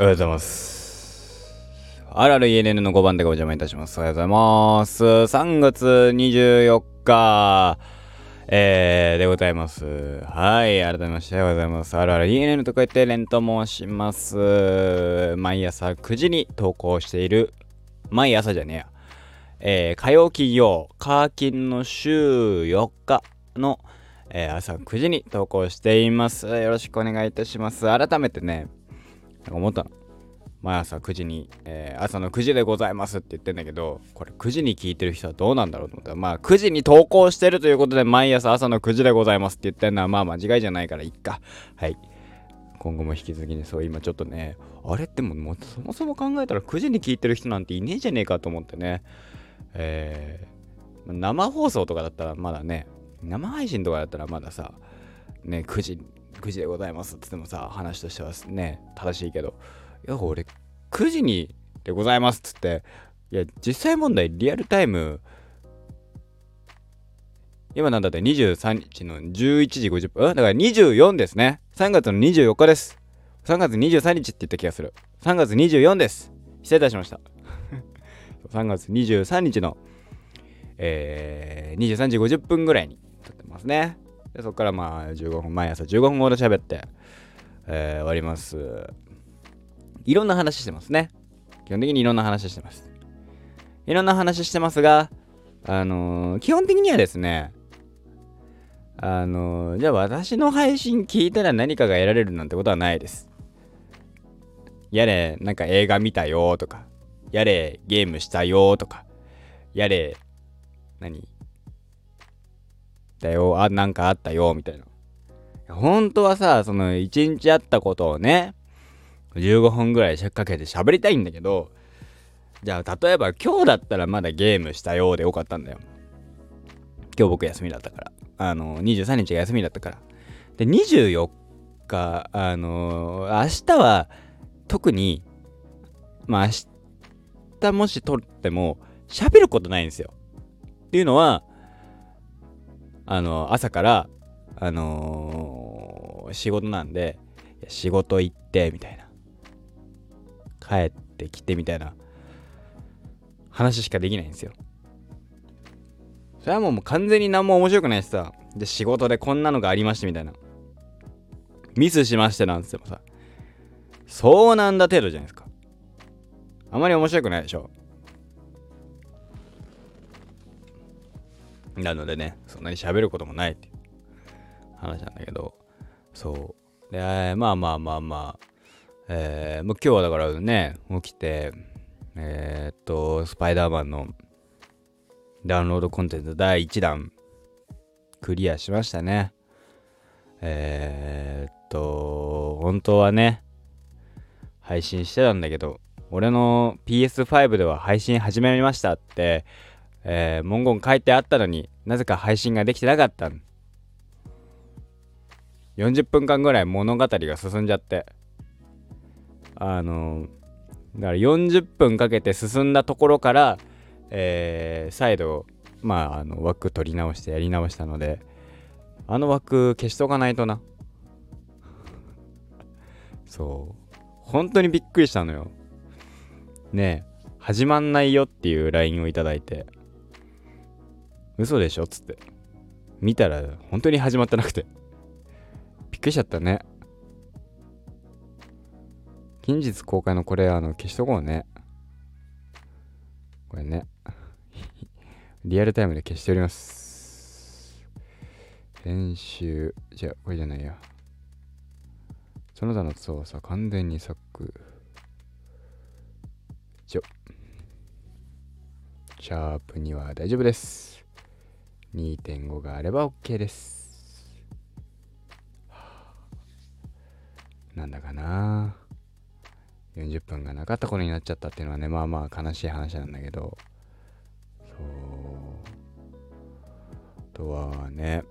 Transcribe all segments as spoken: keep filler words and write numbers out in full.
おはようございます。アールアールイーエヌエヌ のごばんでお邪魔いたします。おはようございます。さんがつにじゅうよっか、えー、でございます。はい、改めましておはようございます。アールアールイーエヌエヌ と書いてレンと申します。毎朝くじに投稿している、毎朝じゃねえや、えー、火曜企業、カーキンの週よっかの、えー、朝くじに投稿しています。よろしくお願いいたします。改めてね、思ったの。毎朝くじに、えー、朝のくじでございますって言ってんだけど、これくじに聞いてる人はどうなんだろうと思ったら、まあくじに投稿してるということで、毎朝朝のくじでございますって言ってんのはまあ間違いじゃないからいっか。はい。今後も引き続きね、そう今ちょっとね、あれってももうそもそも考えたらくじに聞いてる人なんていねえじゃねえかと思ってね、えー、生放送とかだったらまだね、生配信とかだったらまださ、ね、くじくじでございますって言ってもさ、話としてはね正しいけど、いや俺くじにでございますっつって、いや実際問題リアルタイム今なんだってにじゅうさんにちのじゅういちじごじゅっぷんだからにじゅうよんですね。さんがつのにじゅうよっかです。さんがつにじゅうさんにちって言った気がする。さんがつにじゅうよっかです。失礼いたしました。さんがつにじゅうさんにちの、えー、にじゅうさんじごじゅっぷんぐらいに撮ってますね。でそっからまあじゅうごふん、毎朝じゅうごふんほど喋って、えー、終わります。いろんな話してますね。基本的にいろんな話してます。いろんな話してますが、あのー、基本的にはですね、あのー、じゃあ私の配信聞いたら何かが得られるなんてことはないです。やれなんか映画見たよとか、やれゲームしたよとか、やれ何だよ、あ、なんかあったよみたいな。本当はさ、その一日あったことをねじゅうごふんぐらいかけて喋りたいんだけど、じゃあ例えば今日だったらまだゲームしたようでよかったんだよ。今日僕休みだったから、あのにじゅうさんにちが休みだったから。でにじゅうよっか、あのー、明日は特にまあ明日もし撮っても喋ることないんですよ。っていうのはあの朝からあのー、仕事なんで、仕事行ってみたいな、帰ってきてみたいな話しかできないんですよ。それはもう、もう完全に何も面白くないしさ、で仕事でこんなのがありましてみたいな、ミスしましてなんつってもさ、そうなんだ程度じゃないですか。あまり面白くないでしょ。なのでね、そんなに喋ることもないっていう話なんだけど、そうで、えー、まあまあまあまあ、えー、もう今日はだからね起きて、えー、っとスパイダーマンのダウンロードコンテンツだいいちだんクリアしましたね。えー、っと本当はね配信してたんだけど、俺の ピーエスファイブ では配信始めましたってえー、文言書いてあったのに、なぜか配信ができてなかった。よんじゅっぷんかんぐらい物語が進んじゃって、あのー、だからよんじゅっぷんかけて進んだところから、えー、再度まああの枠取り直してやり直したので、あの枠消しとかないとな。そう本当にびっくりしたのよねえ、始まんないよっていう ライン をいただいて、嘘でしょっつって見たら本当に始まってなくてびっくりしちゃったね。近日公開のこれ、あの消しとこうね、これねリアルタイムで消しております。先週じゃあこれじゃないや、その他の操作完全にサックシャープには大丈夫です。 にてんご があれば OK です。なんだかなよんじゅっぷんがなかった頃になっちゃったっていうのはね、まあまあ悲しい話なんだけど、そうあとはね、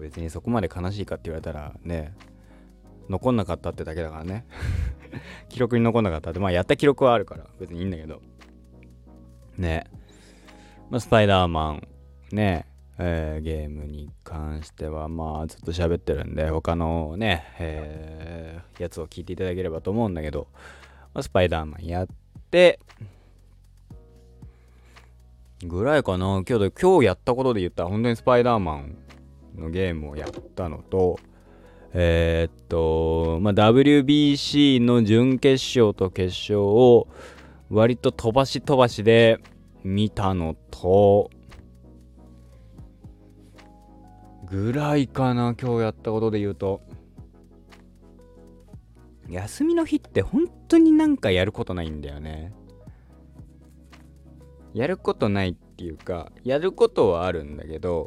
別にそこまで悲しいかって言われたらね、残んなかったってだけだからね記録に残んなかったって、まあやった記録はあるから別にいいんだけどね。まあ、スパイダーマンね、えー、ゲームに関してはまあずっと喋ってるんで他のね、えー、やつを聞いていただければと思うんだけど、まあ、スパイダーマンやってぐらいかな。今日今日やったことで言ったら本当にスパイダーマンのゲームをやったのと、えー、っとまあ ダブリュービーシー の準決勝と決勝を割と飛ばし飛ばしで見たのとぐらいかな。今日やったことで言うと休みの日って本当になんかやることないんだよね。やることないっていうかやることはあるんだけど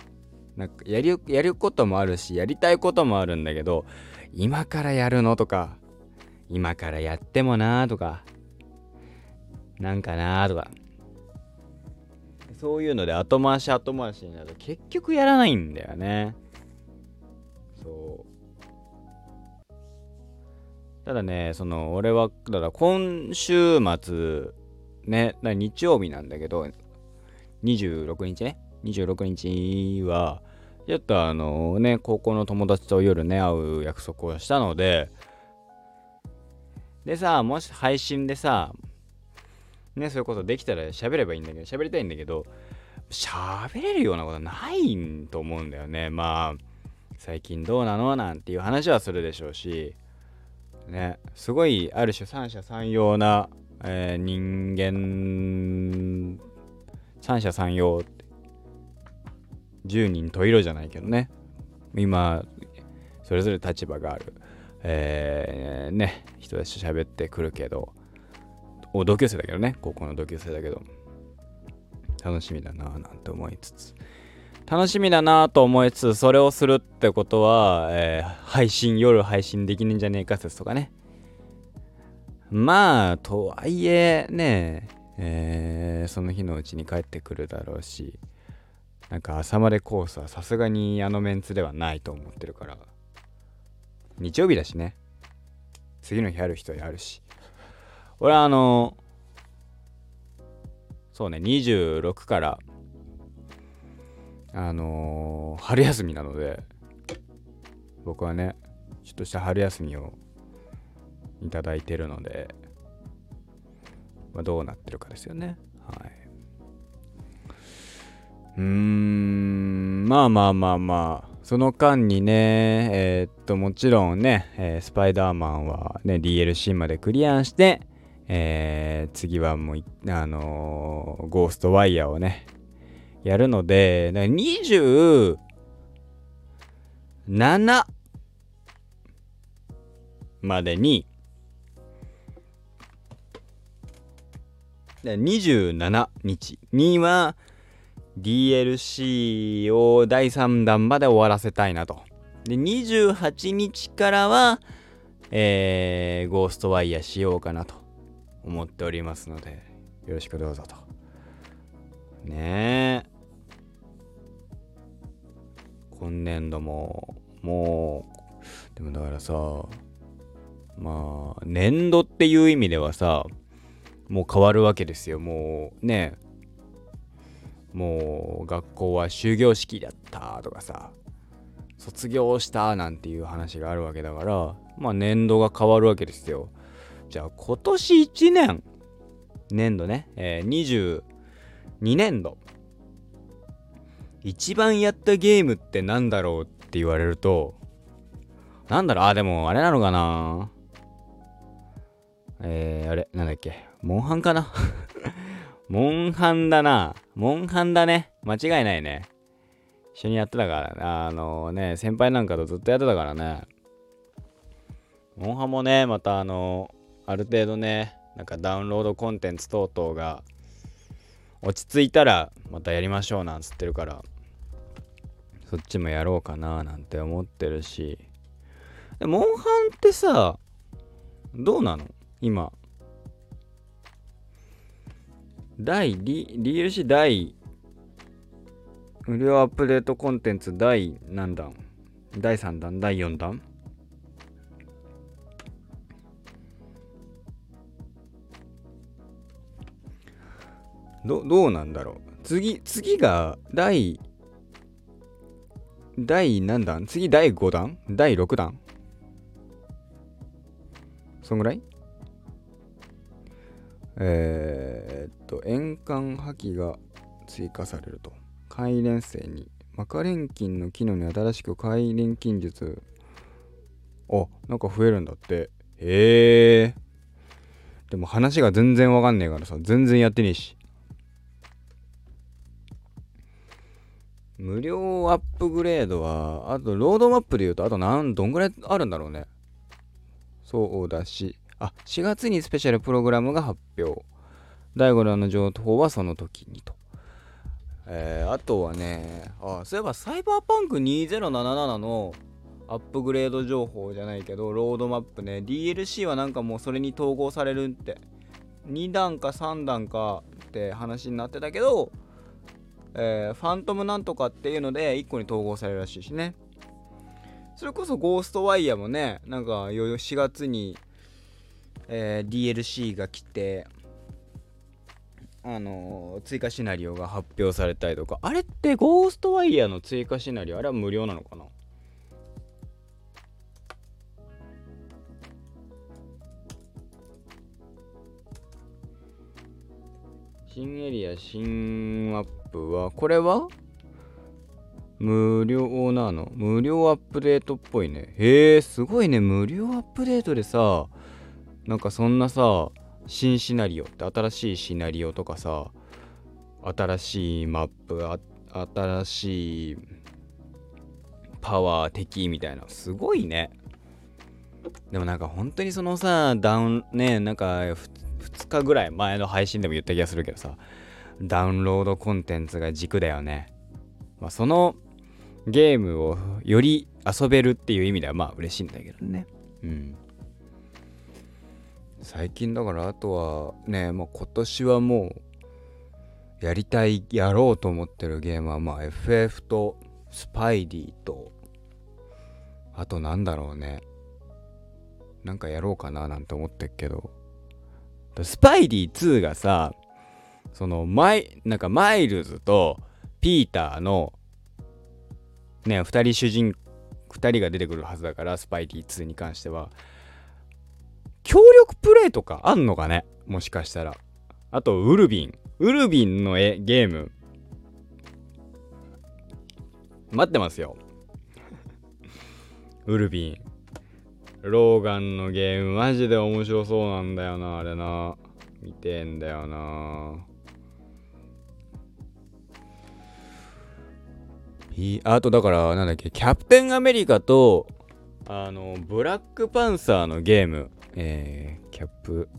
なんかやる、やることもあるしやりたいこともあるんだけど今からやるのとか今からやってもなーとかなんかなーとかそういうので後回し後回しになると結局やらないんだよね。そう。ただね、その俺はだから今週末ね、日曜日なんだけど、にじゅうろくにちね、にじゅうろくにちはちょっとあのね高校の友達と夜ね会う約束をしたので、でさもし配信でさ。ね、それこそできたら喋ればいいんだけど喋りたいんだけど喋れるようなことないと思うんだよね。まあ最近どうなのなんていう話はするでしょうしね、すごいある種三者三様な、えー、人間三者三様十人十色じゃないけどね、今それぞれ立場がある、えー、ね人たちと喋ってくるけど同級生だけどね、高校の同級生だけど楽しみだなぁなんて思いつつ楽しみだなぁと思いつつそれをするってことは、えー、配信夜配信できねえんじゃねえか説とかね。まあとはいえねえー、その日のうちに帰ってくるだろうしなんか朝までコースはさすがにあのメンツではないと思ってるから日曜日だしね次の日ある人やるし俺はあのそうねにじゅうろくからあのー、春休みなので僕はねちょっとした春休みをいただいてるので、まあ、どうなってるかですよね。はい。うーんまあまあまあまあその間にねえー、っともちろんね、えー、スパイダーマンはね ディーエルシー までクリアしてえー、次はもうあのー、ゴーストワイヤーをねやるのでにじゅうななまでににじゅうしちにちには ディーエルシー をだいさんだんまで終わらせたいなと。でにじゅうはちにちからは、えー、ゴーストワイヤーしようかなと思っておりますのでよろしくどうぞとねえ。今年度ももうでもだからさまあ年度っていう意味ではさもう変わるわけですよ。もうねもう学校は終業式だったとかさ卒業したなんていう話があるわけだからまあ年度が変わるわけですよ。じゃあ今年いちねん年度ね、えー、にじゅうにねんど一番やったゲームってなんだろうって言われるとなんだろうあでもあれなのかなえー、あれなんだっけモンハンかなモンハンだなモンハンだね間違いないね。一緒にやってたからあのね先輩なんかとずっとやってたからねモンハンもねまたあのある程度ねなんかダウンロードコンテンツ等々が落ち着いたらまたやりましょうなんつってるからそっちもやろうかななんて思ってるしでモンハンってさどうなの今第 ディーエルシー 第無料アップデートコンテンツ第何弾だいさんだんだいよんだんど, どうなんだろう次次が第第何弾？次だいごだん？だいろくだん？そんぐらい？えー、っと、円環破棄が追加されると。回連星に。マカレンキンの機能に新しく回連筋術。あ、なんか増えるんだって。えー。でも話が全然わかんねえからさ、全然やってねえし。無料アップグレードは、あとロードマップで言うと、あと何、どんぐらいあるんだろうね。そうだし、あ、しがつにスペシャルプログラムが発表。だいごだんの情報はその時にと。えー、あとはね、あ、そういえばサイバーパンクにせんななじゅうななのアップグレード情報じゃないけど、ロードマップね、ディーエルシー はなんかもうそれに統合されるって、にだんかさんだんかって話になってたけど、えー、ファントムなんとかっていうのでいっこに統合されるらしいしね。それこそゴーストワイヤーもね、なんかしがつに、えー、ディーエルシー が来て、あのー、追加シナリオが発表されたりとか、あれってゴーストワイヤーの追加シナリオ、あれは無料なのかな。新エリア新マップはこれは無料なの？無料アップデートっぽいね。へえ、すごいね。無料アップデートでさ、なんかそんなさ、新シナリオって新しいシナリオとかさ、新しいマップ、あ、新しいパワー敵みたいな、すごいね。でもなんか本当にそのさ、ダウンね、なんかふつかぐらい前の配信でも言った気がするけどさ、ダウンロードコンテンツが軸だよね。まあそのゲームをより遊べるっていう意味ではまあ嬉しいんだけどね。うん。最近だから、あとはね、まあ今年はもうやりたい、やろうと思ってるゲームはまあ エフエフ とスパイディと、あとなんだろうね。なんかやろうかななんて思ってるけど。スパイディツーがさ、そのマイ、なんかマイルズとピーターのね、二人主人、二人が出てくるはずだから、スパイディツーに関しては、協力プレイとかあんのかね？もしかしたら。あと、ウルビン。ウルビンのえゲーム。待ってますよ。ウルビン。ローガンのゲームマジで面白そうなんだよな、あれな。見てんだよな。あとだからなんだっけ、キャプテンアメリカとあのブラックパンサーのゲーム、えー、キャプ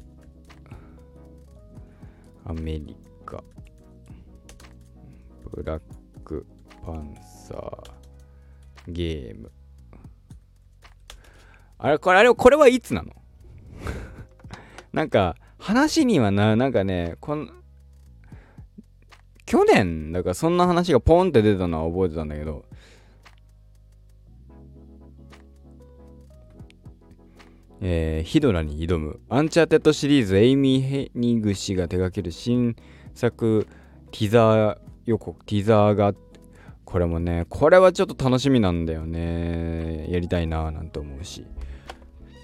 アメリカ、ブラックパンサーゲーム、あれ、これ、あれ、これはいつなの？なんか、話にはな、なんかね、こん、去年、だからそんな話がポンって出たのは覚えてたんだけど、えー、ヒドラに挑む、アンチャーテッドシリーズ、エイミー・ヘニグ氏が手掛ける新作、ティザー予告、ティザーが、これもね、これはちょっと楽しみなんだよね。やりたいなぁなんて思うし。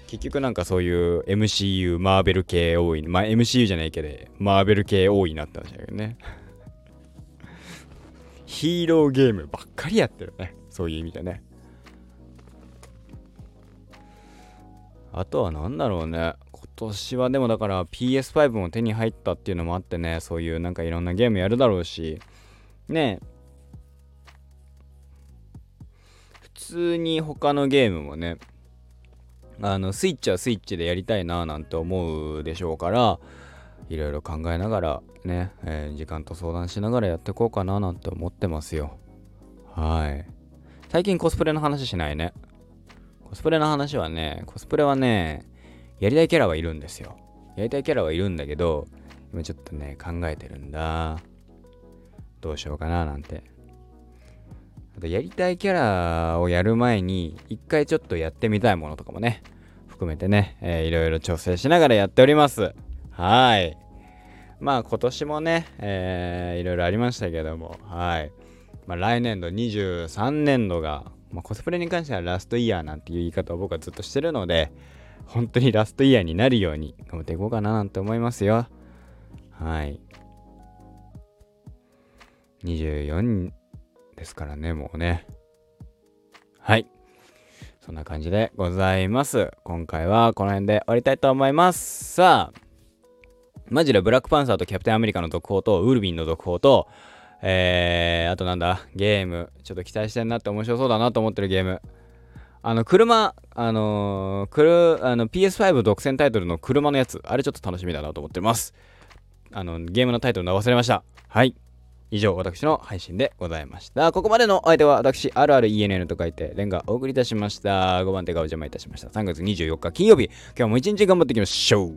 結局なんかそういう エムシーユー マーベル系多い、まあ エムシーユー じゃないけどマーベル系多いなって話だけどね。ヒーローゲームばっかりやってるね、そういう意味でね。あとはなんだろうね、今年はでもだから ピーエスファイブ も手に入ったっていうのもあってね、そういうなんかいろんなゲームやるだろうしね。普通に他のゲームもね、あのスイッチはスイッチでやりたいななんて思うでしょうから、いろいろ考えながらね、えー、時間と相談しながらやっていこうかななんて思ってますよ。はい。最近コスプレの話しないね。コスプレの話はね、コスプレはね、やりたいキャラはいるんですよ。やりたいキャラはいるんだけど、今ちょっとね考えてるんだ、どうしようかななんて。あとやりたいキャラをやる前に一回ちょっとやってみたいものとかもね含めてね、えー、いろいろ調整しながらやっております。はい。まあ今年もね、えー、いろいろありましたけども、はい、まあ、来年度にじゅうさんねんどが、まあ、コスプレに関してはラストイヤーなんていう言い方を僕はずっとしてるので、本当にラストイヤーになるように頑張っていこうかななんて思いますよ。はい。にじゅうよんですからね、もうね。はい。そんな感じでございます。今回はこの辺で終わりたいと思います。さあ、マジでブラックパンサーとキャプテンアメリカの続報とウルヴィンの続報と、えー、あとなんだ、ゲームちょっと期待してんなって面白そうだなと思ってるゲーム、あの車あのー、くるあの ピーエスファイブ 独占タイトルの車のやつ、あれちょっと楽しみだなと思ってます。あのゲームのタイトルの忘れました。はい、以上私の配信でございました。ここまでのお相手は私 アールアールイーエヌエヌ と書いてレンがお送りいたしました。ごばん手がお邪魔いたしました。さんがつにじゅうよっか金曜日、今日も一日頑張っていきましょう。